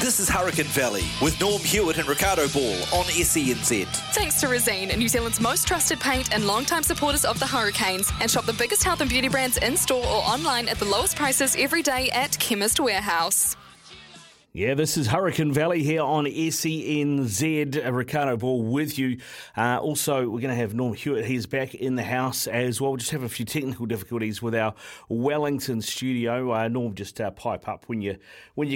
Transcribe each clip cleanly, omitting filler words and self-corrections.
This is Hurricane Valley with Norm Hewitt and Riccardo Ball on SENZ. Thanks to Resene, New Zealand's most trusted paint and long-time supporters of the Hurricanes. And shop the biggest health and beauty brands in-store or online at the lowest prices every day at Chemist Warehouse. Yeah, this is Hurricane Valley here on SENZ. Riccardo Ball with you. Also, we're going to have Norm Hewitt. He's back in the house as well. We'll just have a few technical difficulties with our Wellington studio. Norm, just pipe up when you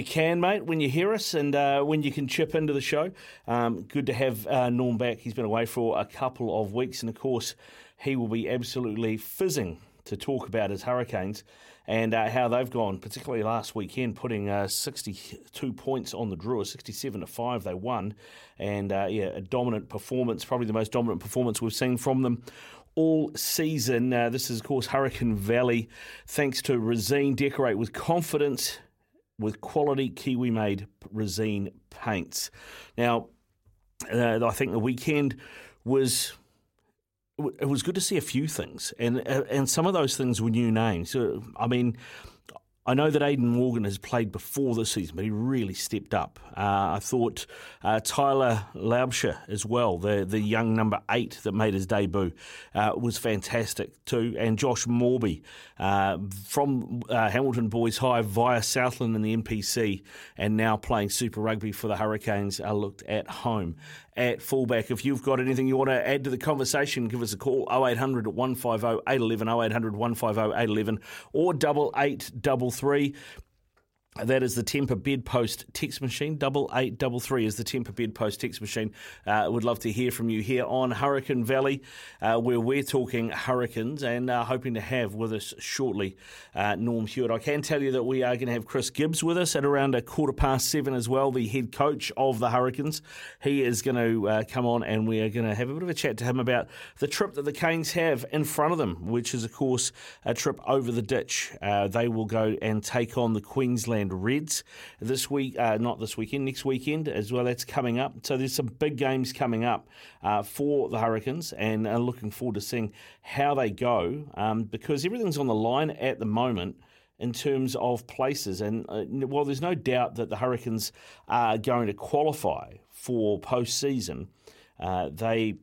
can, mate, when you hear us and when you can chip into the show. Good to have Norm back. He's been away for a couple of weeks, and, of course, he will be absolutely fizzing to talk about his Hurricanes and how they've gone, particularly last weekend, putting 62 points on the Drua, 67-5 they won, and a dominant performance, probably the most dominant performance we've seen from them all season. This is, of course, Hurricane Valley, thanks to Resene. Decorate with confidence with quality Kiwi-made Resene paints. Now, I think the weekend was... It was good to see a few things, and some of those things were new names. So, I mean, I know that Aidan Morgan has played before this season, but he really stepped up. I thought Tyler Laubscher as well, the young number 8 that made his debut, was fantastic too. And Josh Morby from Hamilton Boys High via Southland in the NPC and now playing Super Rugby for the Hurricanes looked at home at fullback. If you've got anything you want to add to the conversation, give us a call, 0800 150 811, 0800 150 811, or 8833. That is the Temper Bedpost text machine. 8833 is the Temper Bedpost text machine. We'd love to hear from you here on Hurricane Valley, where we're talking hurricanes and hoping to have with us shortly Norm Hewitt. I can tell you that we are going to have Chris Gibbs with us at around 7:15 as well, the head coach of the Hurricanes. He is going to come on, and we are going to have a bit of a chat to him about the trip that the Canes have in front of them, which is, of course, a trip over the ditch. They will go and take on the Queensland Reds this week, not this weekend, next weekend as well. That's coming up. So there's some big games coming up for the Hurricanes, and looking forward to seeing how they go, because everything's on the line at the moment in terms of places. And while there's no doubt that the Hurricanes are going to qualify for postseason, they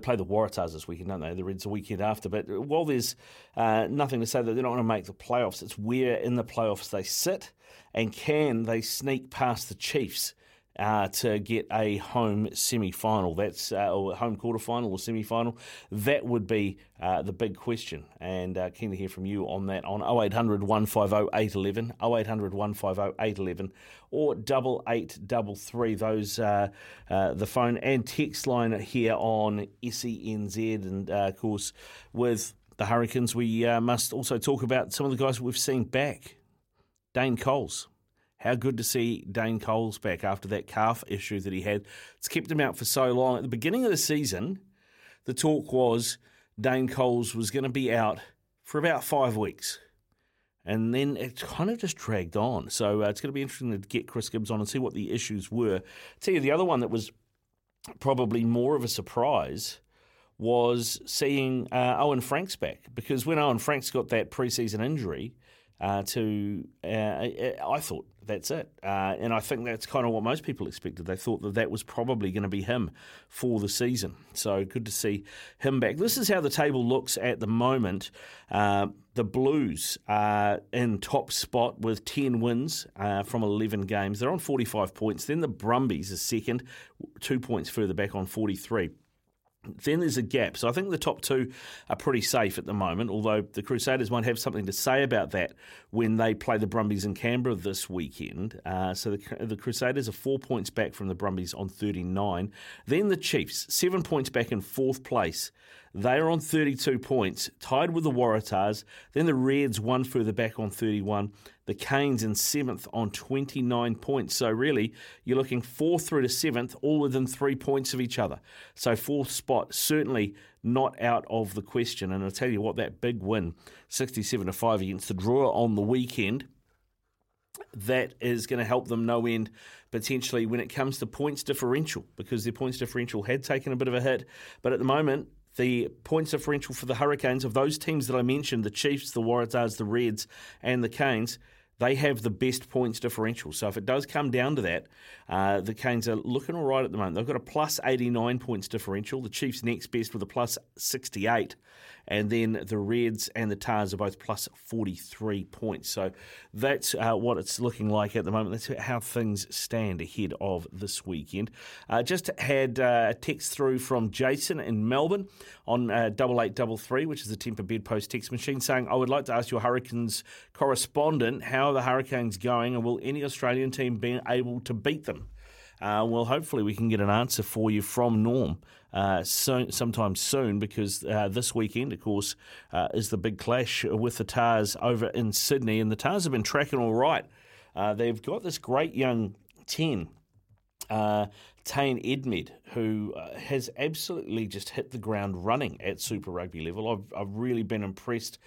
play the Waratahs this weekend, don't they? The Reds the weekend after. But while there's nothing to say that they're not going to make the playoffs, it's where in the playoffs they sit, and can they sneak past the Chiefs to get a home semi-final? That's or home quarter-final or semi-final. That would be the big question. And keen to hear from you on that on 0800 150 811, 0800 150 811, or 8833. Those are the phone and text line here on SENZ. And, of course, with the Hurricanes, we must also talk about some of the guys we've seen back. Dane Coles. How good to see Dane Coles back after that calf issue that he had. It's kept him out for so long. At the beginning of the season, the talk was Dane Coles was going to be out for about 5 weeks. And then it kind of just dragged on. So it's going to be interesting to get Chris Gibbs on and see what the issues were. I'll tell you, the other one that was probably more of a surprise was seeing Owen Franks back. Because when Owen Franks got that preseason injury... I thought that's it. And I think that's kind of what most people expected. They thought that was probably going to be him for the season. So good to see him back. This is how the table looks at the moment. The Blues are in top spot with 10 wins from 11 games. They're on 45 points. Then the Brumbies is second, 2 points further back on 43. Then there's a gap. So I think the top two are pretty safe at the moment, although the Crusaders might have something to say about that when they play the Brumbies in Canberra this weekend. So the Crusaders are 4 points back from the Brumbies on 39. Then the Chiefs, 7 points back in fourth place. They are on 32 points, tied with the Waratahs. Then the Reds one further back on 31. The Canes in 7th on 29 points. So really, you're looking 4th through to 7th, all within 3 points of each other. So 4th spot, certainly not out of the question. And I'll tell you what, that big win, 67-5 against the Drua on the weekend, that is going to help them no end potentially when it comes to points differential, because their points differential had taken a bit of a hit. But at the moment, the points differential for the Hurricanes, of those teams that I mentioned, the Chiefs, the Waratahs, the Reds and the Canes, they have the best points differential. So if it does come down to that, the Canes are looking all right at the moment. They've got a plus 89 points differential. The Chiefs next best with a plus 68. And then the Reds and the Tars are both plus 43 points. So that's what it's looking like at the moment. That's how things stand ahead of this weekend. Just had a text through from Jason in Melbourne on 8833, which is the Temper Bedpost text machine, saying, I would like to ask your Hurricanes correspondent how are the Hurricanes going, and will any Australian team be able to beat them? Well, hopefully we can get an answer for you from Norm sometime soon, because this weekend, of course, is the big clash with the Tars over in Sydney, and the Tars have been tracking all right. They've got this great young 10, Tane Edmed, who has absolutely just hit the ground running at Super Rugby level. I've really been impressed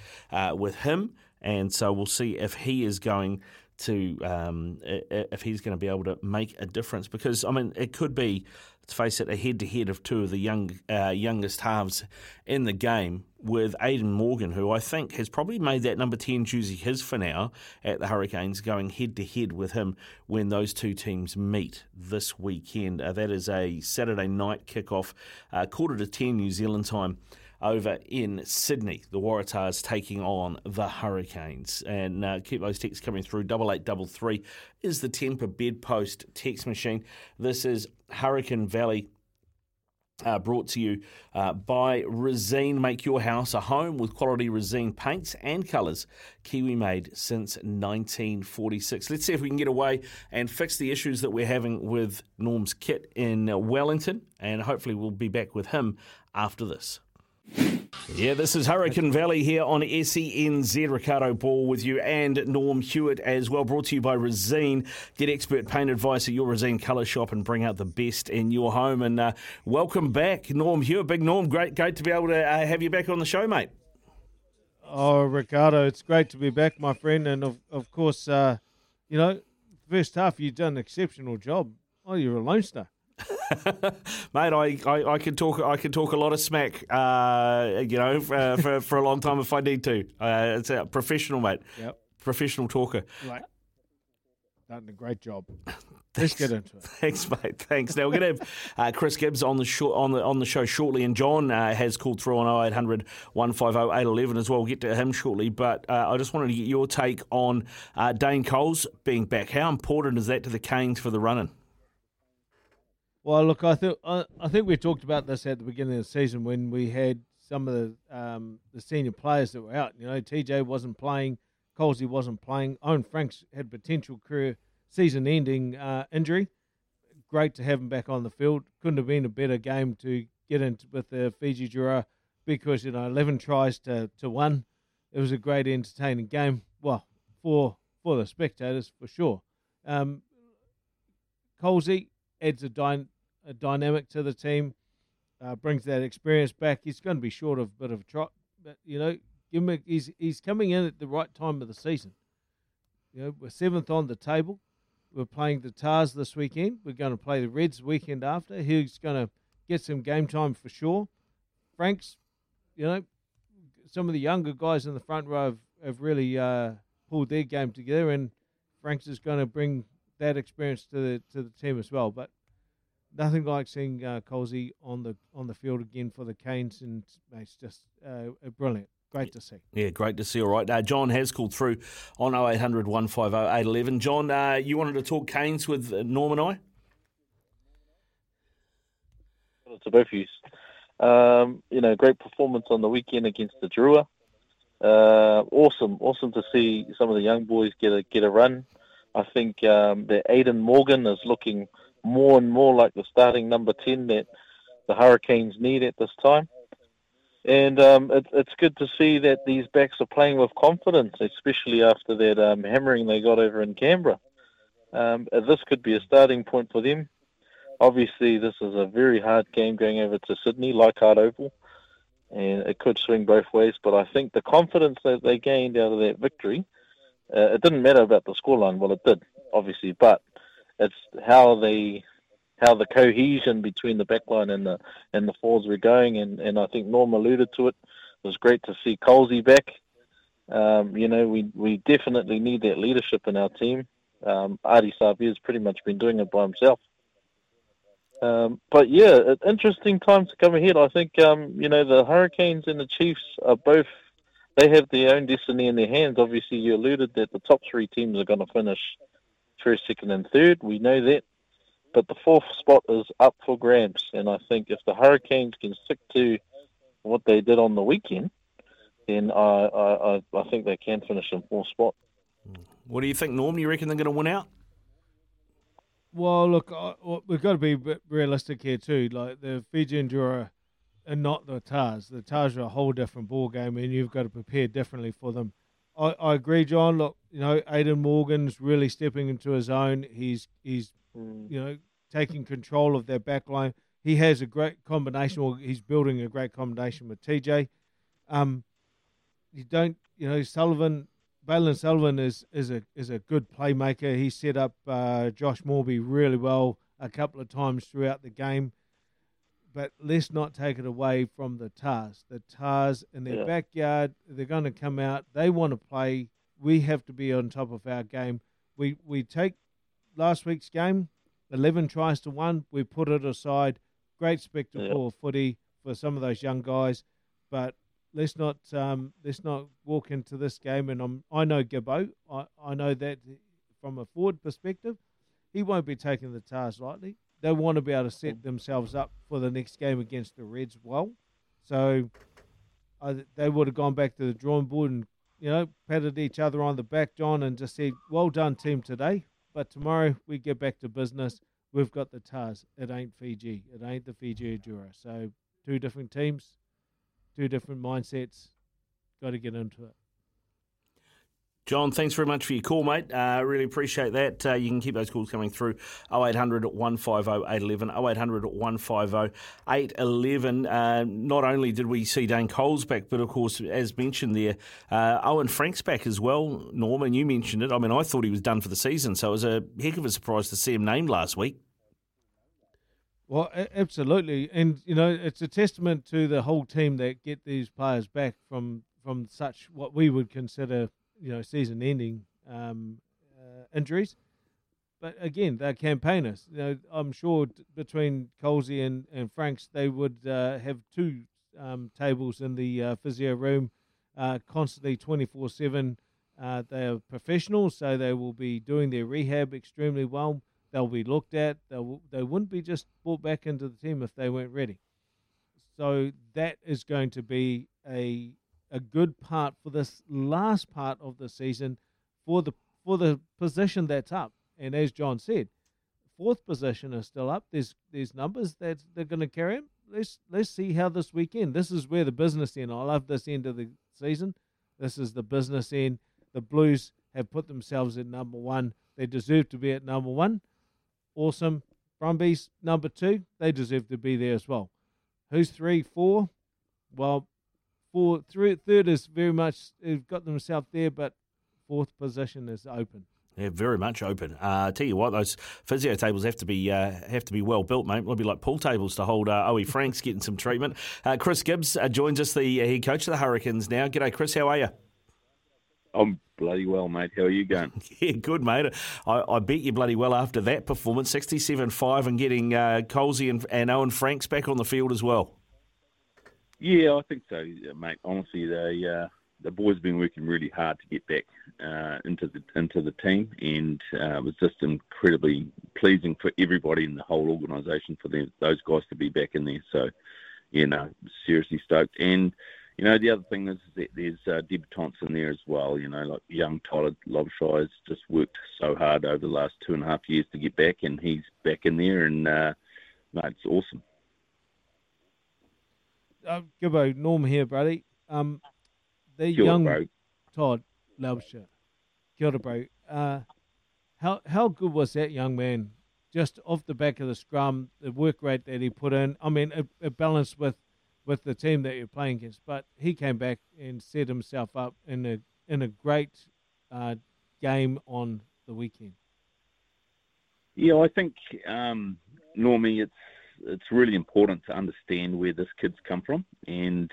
with him. And so we'll see if he is going to be able to make a difference, because I mean it could be, let's face it, a head-to-head of two of the youngest halves in the game, with Aidan Morgan, who I think has probably made that number 10 jersey his for now at the Hurricanes, going head-to-head with him when those two teams meet this weekend. That is a Saturday night kickoff, 9:45 New Zealand time, over in Sydney, the Waratahs taking on the Hurricanes. And keep those texts coming through. 8833 is the Temper Bedpost text machine. This is Hurricane Valley, brought to you by Resene. Make your house a home with quality Resene paints and colours. Kiwi made since 1946. Let's see if we can get away and fix the issues that we're having with Norm's kit in Wellington, and hopefully we'll be back with him after this. Yeah, this is Hurricane Valley here on SENZ. Riccardo Ball with you, and Norm Hewitt as well, brought to you by Resene. Get expert paint advice at your Resene colour shop and bring out the best in your home. And welcome back, Norm Hewitt. Big Norm, great to be able to have you back on the show, mate. Oh, Riccardo, it's great to be back, my friend. And of course, first half you've done an exceptional job. Oh, you're a lone star. Mate, I can talk a lot of smack, for a long time if I need to. It's a professional, mate. Yep. Professional talker. Right. Done a great job. Let's get into it. Thanks, mate. Thanks. Now, we're going to have Chris Gibbs on the show shortly, and John has called through on 0800 150 811 as well. We'll get to him shortly, but I just wanted to get your take on Dane Coles being back. How important is that to the Canes for the running? Well, look, I think we talked about this at the beginning of the season when we had some of the senior players that were out. You know, TJ wasn't playing, Colsey wasn't playing, Owen Franks had potential career season-ending injury. Great to have him back on the field. Couldn't have been a better game to get into with the Fijian Drua, because 11 tries to one. It was a great, entertaining game. Well, for the spectators for sure. Colsey adds a dynamic to the team, brings that experience back. He's going to be short of a bit of a trot, but give him he's coming in at the right time of the season. We're 7th on the table. We're playing the Tars this weekend. We're going to play the Reds weekend after. He's going to get some game time for sure. Franks, some of the younger guys in the front row have really pulled their game together, and Franks is going to bring that experience to the team as well. But nothing like seeing Colsey on the field again for the Canes, and it's just brilliant. Great to see. Yeah, great to see. All right. John has called through on 0800 150 811. John, you wanted to talk Canes with Norm and I? It's a refuse. Great performance on the weekend against the Drua. Awesome to see some of the young boys get a run. I think that Aidan Morgan is looking more and more like the starting number 10 that the Hurricanes need at this time. And it's good to see that these backs are playing with confidence, especially after that hammering they got over in Canberra. This could be a starting point for them. Obviously, this is a very hard game going over to Sydney, Leichhardt Oval, and it could swing both ways. But I think the confidence that they gained out of that victory, it didn't matter about the scoreline. Well, it did, obviously, but it's how the cohesion between the backline and the forwards were going, and I think Norm alluded to it. It was great to see Colsey back. We definitely need that leadership in our team. Artie Savia's pretty much been doing it by himself. But yeah, interesting times to come ahead. I think the Hurricanes and the Chiefs are both. They have their own destiny in their hands. Obviously, you alluded that the top three teams are going to finish first, second, and third. We know that. But the fourth spot is up for grabs, and I think if the Hurricanes can stick to what they did on the weekend, then I think they can finish in fourth spot. What do you think, Norm? Do you reckon they're going to win out? Well, look, we've got to be realistic here too. Like the Fijian Drua are not the Tars. The Tars are a whole different ball game, and you've got to prepare differently for them. I agree, John. Look, Aidan Morgan's really stepping into his own. He's taking control of their back line. He has a great combination, or he's building a great combination with TJ. Balen Sullivan is a good playmaker. He set up Josh Morby really well a couple of times throughout the game. But let's not take it away from the Tars. The Tars in their backyard, they're going to come out. They want to play. We have to be on top of our game. We take last week's game, 11 tries to 1. We put it aside. Great spectacle of footy for some of those young guys. But let's not walk into this game. And I know Gibbo. I know that from a forward perspective, he won't be taking the Tars lightly. They want to be able to set themselves up for the next game against the Reds well. So they would have gone back to the drawing board and, patted each other on the back, John, and just said, well done, team, today. But tomorrow we get back to business. We've got the Tars. It ain't Fiji. It ain't the Fijian Drua. So two different teams, two different mindsets. Got to get into it. John, thanks very much for your call, mate. Really appreciate that. You can keep those calls coming through 0800 150 811, 0800 150 811. Not only did we see Dane Coles back, but of course, as mentioned there, Owen Franks back as well, Norman. You mentioned it. I mean, I thought he was done for the season, so it was a heck of a surprise to see him named last week. Well, absolutely. And, it's a testament to the whole team that get these players back from such what we would consider season-ending injuries. But again, they're campaigners. I'm sure between Colsey and Franks, they would have two tables in the physio room constantly 24/7. They are professionals, so they will be doing their rehab extremely well. They'll be looked at. They wouldn't be just brought back into the team if they weren't ready. So that is going to be a good part for this last part of the season for the position that's up. And as John said, fourth position is still up. There's numbers that they're going to carry in. Let's see how this weekend. This is where the business end. I love this end of the season. This is the business end. The Blues have put themselves at number one. They deserve to be at number one. Awesome. Brumbies, number two. They deserve to be there as well. Who's 3, 4? Well, third is very much, they've got themselves there, but fourth position is open. Yeah, very much open. I tell you what, those physio tables have to be well built, mate. It'll be like pool tables to hold Owie Franks getting some treatment. Chris Gibbs joins us, the head coach of the Hurricanes now. G'day, Chris. How are you? I'm bloody well, mate. How are you going? Yeah, good, mate. I beat you bloody well after that performance, 67-5, and getting Colsey and Owen Franks back on the field as well. Yeah, I think so, mate. Honestly, the boys have been working really hard to get back into the team, and it was just incredibly pleasing for everybody in the whole organisation for those guys to be back in there. So, seriously stoked. And the other thing is that there's debutants in there as well. Like young Tyler Laubscher has just worked so hard over the last 2.5 years to get back, and he's back in there, and it's awesome. Gibbo, Norm here, buddy. The Kia young bro. Todd Laubscher. Kia ora, bro. How good was that young man? Just off the back of the scrum, the work rate that he put in. I mean, it balanced with the team that you're playing against. But he came back and set himself up in a great game on the weekend. Yeah, I think, Normie, it's really important to understand where this kid's come from. And,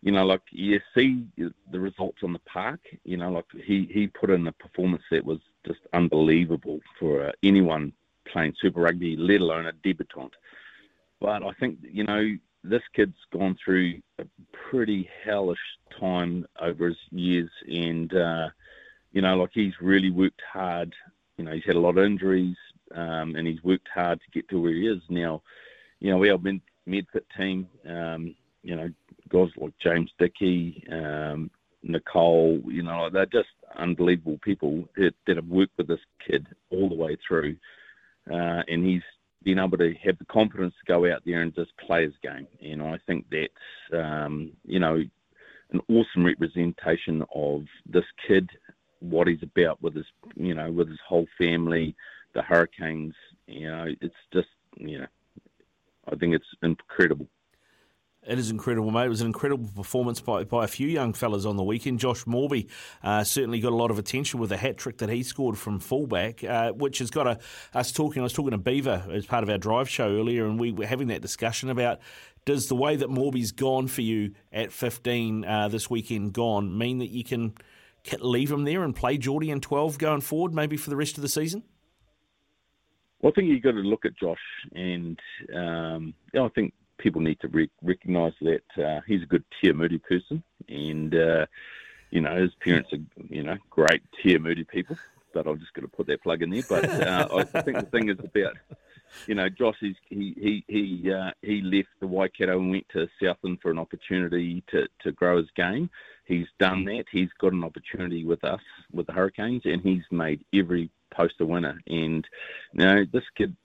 you know, like, you see the results on the park. You know, like, he put in a performance that was just unbelievable for anyone playing Super Rugby, let alone a debutante. But I think, you know, this kid's gone through a pretty hellish time over his years. And, you know, like, he's really worked hard. You know, he's had a lot of injuries, and he's worked hard to get to where he is now. You know, our Medfit team, you know, guys like James Dickey, Nicole, you know, they're just unbelievable people that have worked with this kid all the way through. And he's been able to have the confidence to go out there and just play his game. And I think that's, you know, an awesome representation of this kid, what he's about with his, you know, with his whole family, the Hurricanes. You know, it's just, you know, I think it's incredible. It is incredible, mate. It was an incredible performance by a few young fellas on the weekend. Josh Morby certainly got a lot of attention with the hat trick that he scored from fullback, which has got us talking. I was talking to Beaver as part of our drive show earlier, and we were having that discussion about, does the way that Morby's gone for you at 15 this weekend gone mean that you can leave him there and play Geordie in 12 going forward, maybe for the rest of the season? Well, I think you've got to look at Josh, and you know, I think people need to recognise that he's a good Tiamuri person, and you know, his parents are, you know, great Tiamuri people. But I've just got to put that plug in there. But I think the thing is about, you know, Josh, he left the Waikato and went to Southland for an opportunity to grow his game. He's done that. He's got an opportunity with us, with the Hurricanes, and he's made every post a winner. And you know, this kid's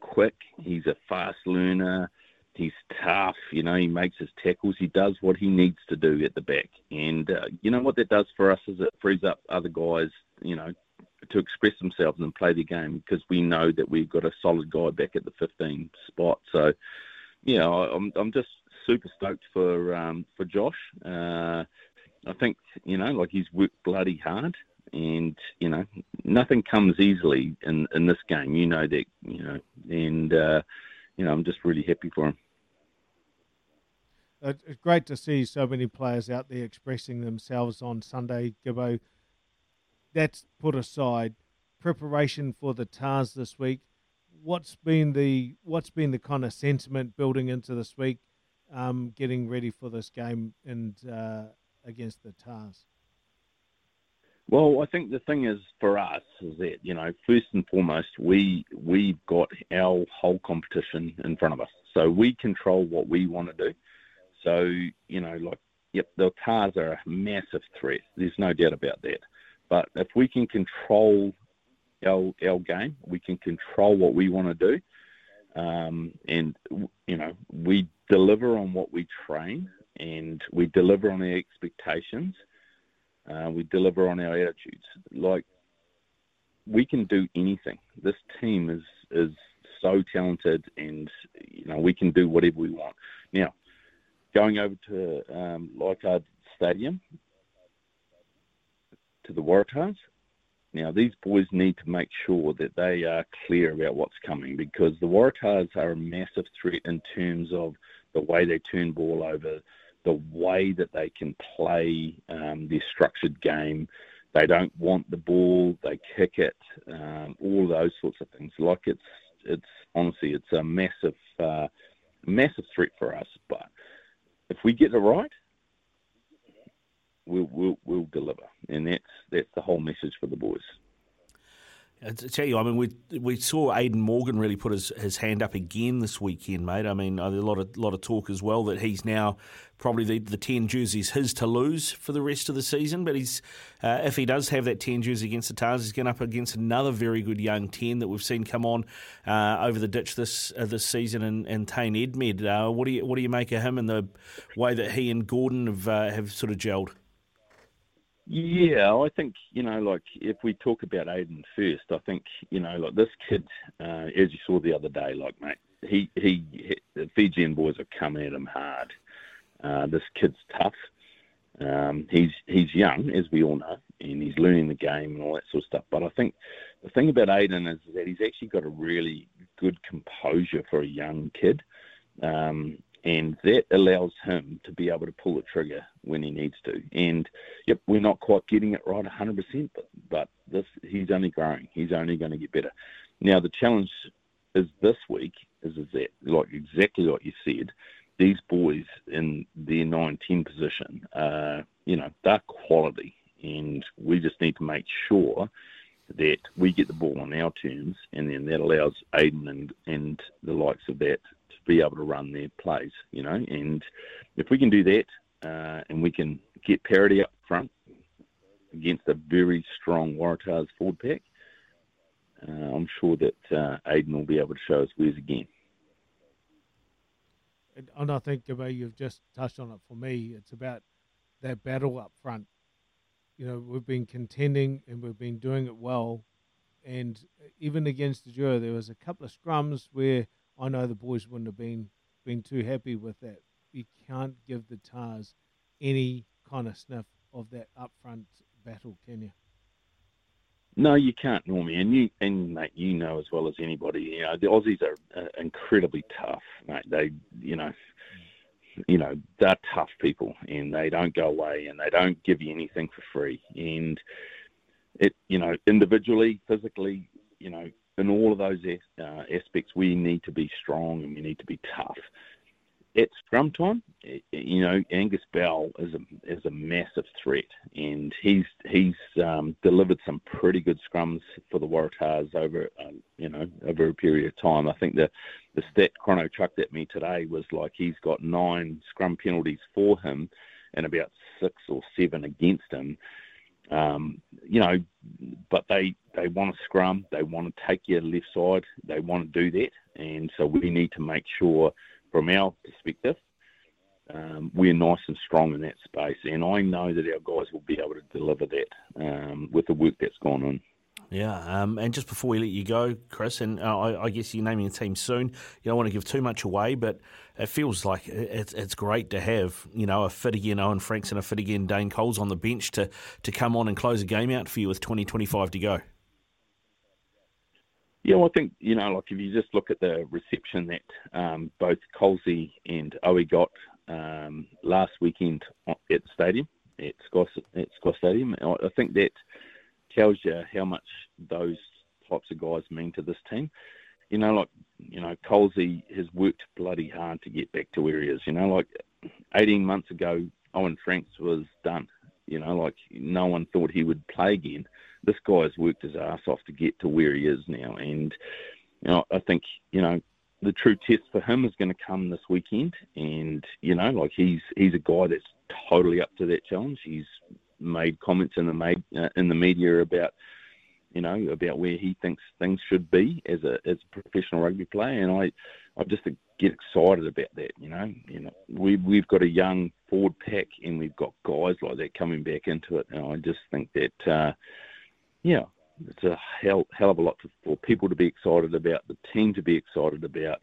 quick. He's a fast learner. He's tough, you know, he makes his tackles. He does what he needs to do at the back. And you know what that does for us is it frees up other guys, you know, to express themselves and play the game, because we know that we've got a solid guy back at the 15 spot. So, you know, I'm just super stoked for Josh. I think, you know, like, he's worked bloody hard, and, you know, nothing comes easily in this game. You know that, you know, and, you know, I'm just really happy for him. It's great to see so many players out there expressing themselves on Sunday, Gibbo. That's put aside. Preparation for the TARS this week. What's been the kind of sentiment building into this week, getting ready for this game and against the TARS? Well, I think the thing is for us is that, you know, first and foremost, we've got our whole competition in front of us. So we control what we want to do. So, you know, like, yep, the TARS are a massive threat. There's no doubt about that. But if we can control our game, we can control what we want to do. And, you know, we deliver on what we train, and we deliver on our expectations. We deliver on our attitudes. Like, we can do anything. This team is so talented, and, you know, we can do whatever we want. Now, going over to Leichhardt Stadium, to the Waratahs, now these boys need to make sure that they are clear about what's coming, because the Waratahs are a massive threat in terms of the way they turn ball over, the way that they can play their structured game. They don't want the ball, they kick it, all those sorts of things. Like, it's honestly, it's a massive threat for us. But if we get it right, we'll deliver. And that's the whole message for the boys. I tell you, I mean, we saw Aidan Morgan really put his hand up again this weekend, mate. I mean, there's a lot of talk as well that he's now probably the 10 jersey's his to lose for the rest of the season. But he's if he does have that 10 jersey against the Tars, he's going up against another very good young 10 that we've seen come on over the ditch this season, and Tane Edmed. What do you make of him and the way that he and Gordon have sort of gelled? Yeah, I think, you know, like, if we talk about Aidan first, I think, you know, like, this kid, as you saw the other day, like, mate, the Fijian boys have come at him hard. This kid's tough. He's young, as we all know, and he's learning the game and all that sort of stuff. But I think the thing about Aidan is that he's actually got a really good composure for a young kid, and that allows him to be able to pull the trigger when he needs to. And, yep, we're not quite getting it right 100%, but he's only growing. He's only going to get better. Now, the challenge is this week is that, like, exactly what you said, these boys in their 9-10 position, you know, they're quality, and we just need to make sure that we get the ball on our terms, and then that allows Aidan and the likes of that be able to run their plays, you know, and if we can do that and we can get parity up front against a very strong Waratahs forward pack, I'm sure that Aidan will be able to show us where's again. And I think, Gibby, you've just touched on it for me. It's about that battle up front. You know, we've been contending and we've been doing it well, and even against the Drua, there was a couple of scrums where I know the boys wouldn't have been too happy with that. You can't give the Tars any kind of sniff of that upfront battle, can you? No, you can't, Normie. And mate, you know as well as anybody, you know, the Aussies are incredibly tough, mate. They, you know, they're tough people, and they don't go away, and they don't give you anything for free. And it, you know, individually, physically, you know, in all of those aspects, we need to be strong and we need to be tough. At scrum time, you know, Angus Bell is a massive threat, and he's delivered some pretty good scrums for the Waratahs over a period of time. I think the stat Chrono chucked at me today was like he's got 9 scrum penalties for him and about 6 or 7 against him. You know, but they want to scrum, they want to take your left side, they want to do that, and so we need to make sure, from our perspective, we're nice and strong in that space, and I know that our guys will be able to deliver that with the work that's gone on. Yeah, and just before we let you go, Chris, and I guess you're naming a team soon. You don't want to give too much away, but it feels like it's great to have, you know, a fit again Owen Franks and a fit again Dane Coles on the bench to come on and close a game out for you with 20-25 to go. Yeah, well, I think, you know, like if you just look at the reception that both Colesy and Owie got last weekend at the stadium, at Sky Stadium, I think that tells you how much those types of guys mean to this team. You know, like, you know, Colesy has worked bloody hard to get back to where he is. You know, like 18 months ago, Owen Franks was done. You know, like no one thought he would play again. This guy's worked his ass off to get to where he is now. And, you know, I think, you know, the true test for him is going to come this weekend. And, you know, like he's a guy that's totally up to that challenge. He's made comments in the media about, you know, about where he thinks things should be as a professional rugby player, and I just get excited about that. You know, we've got a young forward pack, and we've got guys like that coming back into it, and I just think that yeah, it's a hell of a lot for people to be excited about, the team to be excited about,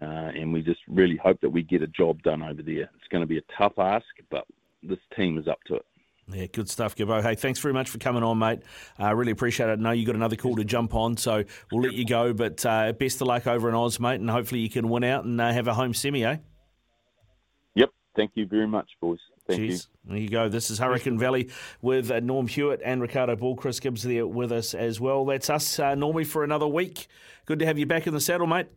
and we just really hope that we get a job done over there. It's going to be a tough ask, but this team is up to it. Yeah, good stuff, Gibbo. Hey, thanks very much for coming on, mate. I really appreciate it. I know you got another call to jump on, so we'll let you go. But best of luck over in Oz, mate, and hopefully you can win out and have a home semi, eh? Yep, thank you very much, boys. Thank you. There you go. This is Hurricane Valley with Norm Hewitt and Riccardo Ball. Chris Gibbs there with us as well. That's us, Normie, for another week. Good to have you back in the saddle, mate.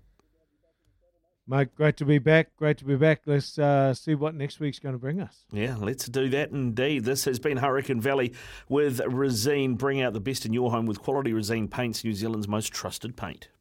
Mate, great to be back. Great to be back. Let's see what next week's going to bring us. Yeah, let's do that indeed. This has been Hurricane Valley with Resene. Bring out the best in your home with quality Resene paints, New Zealand's most trusted paint.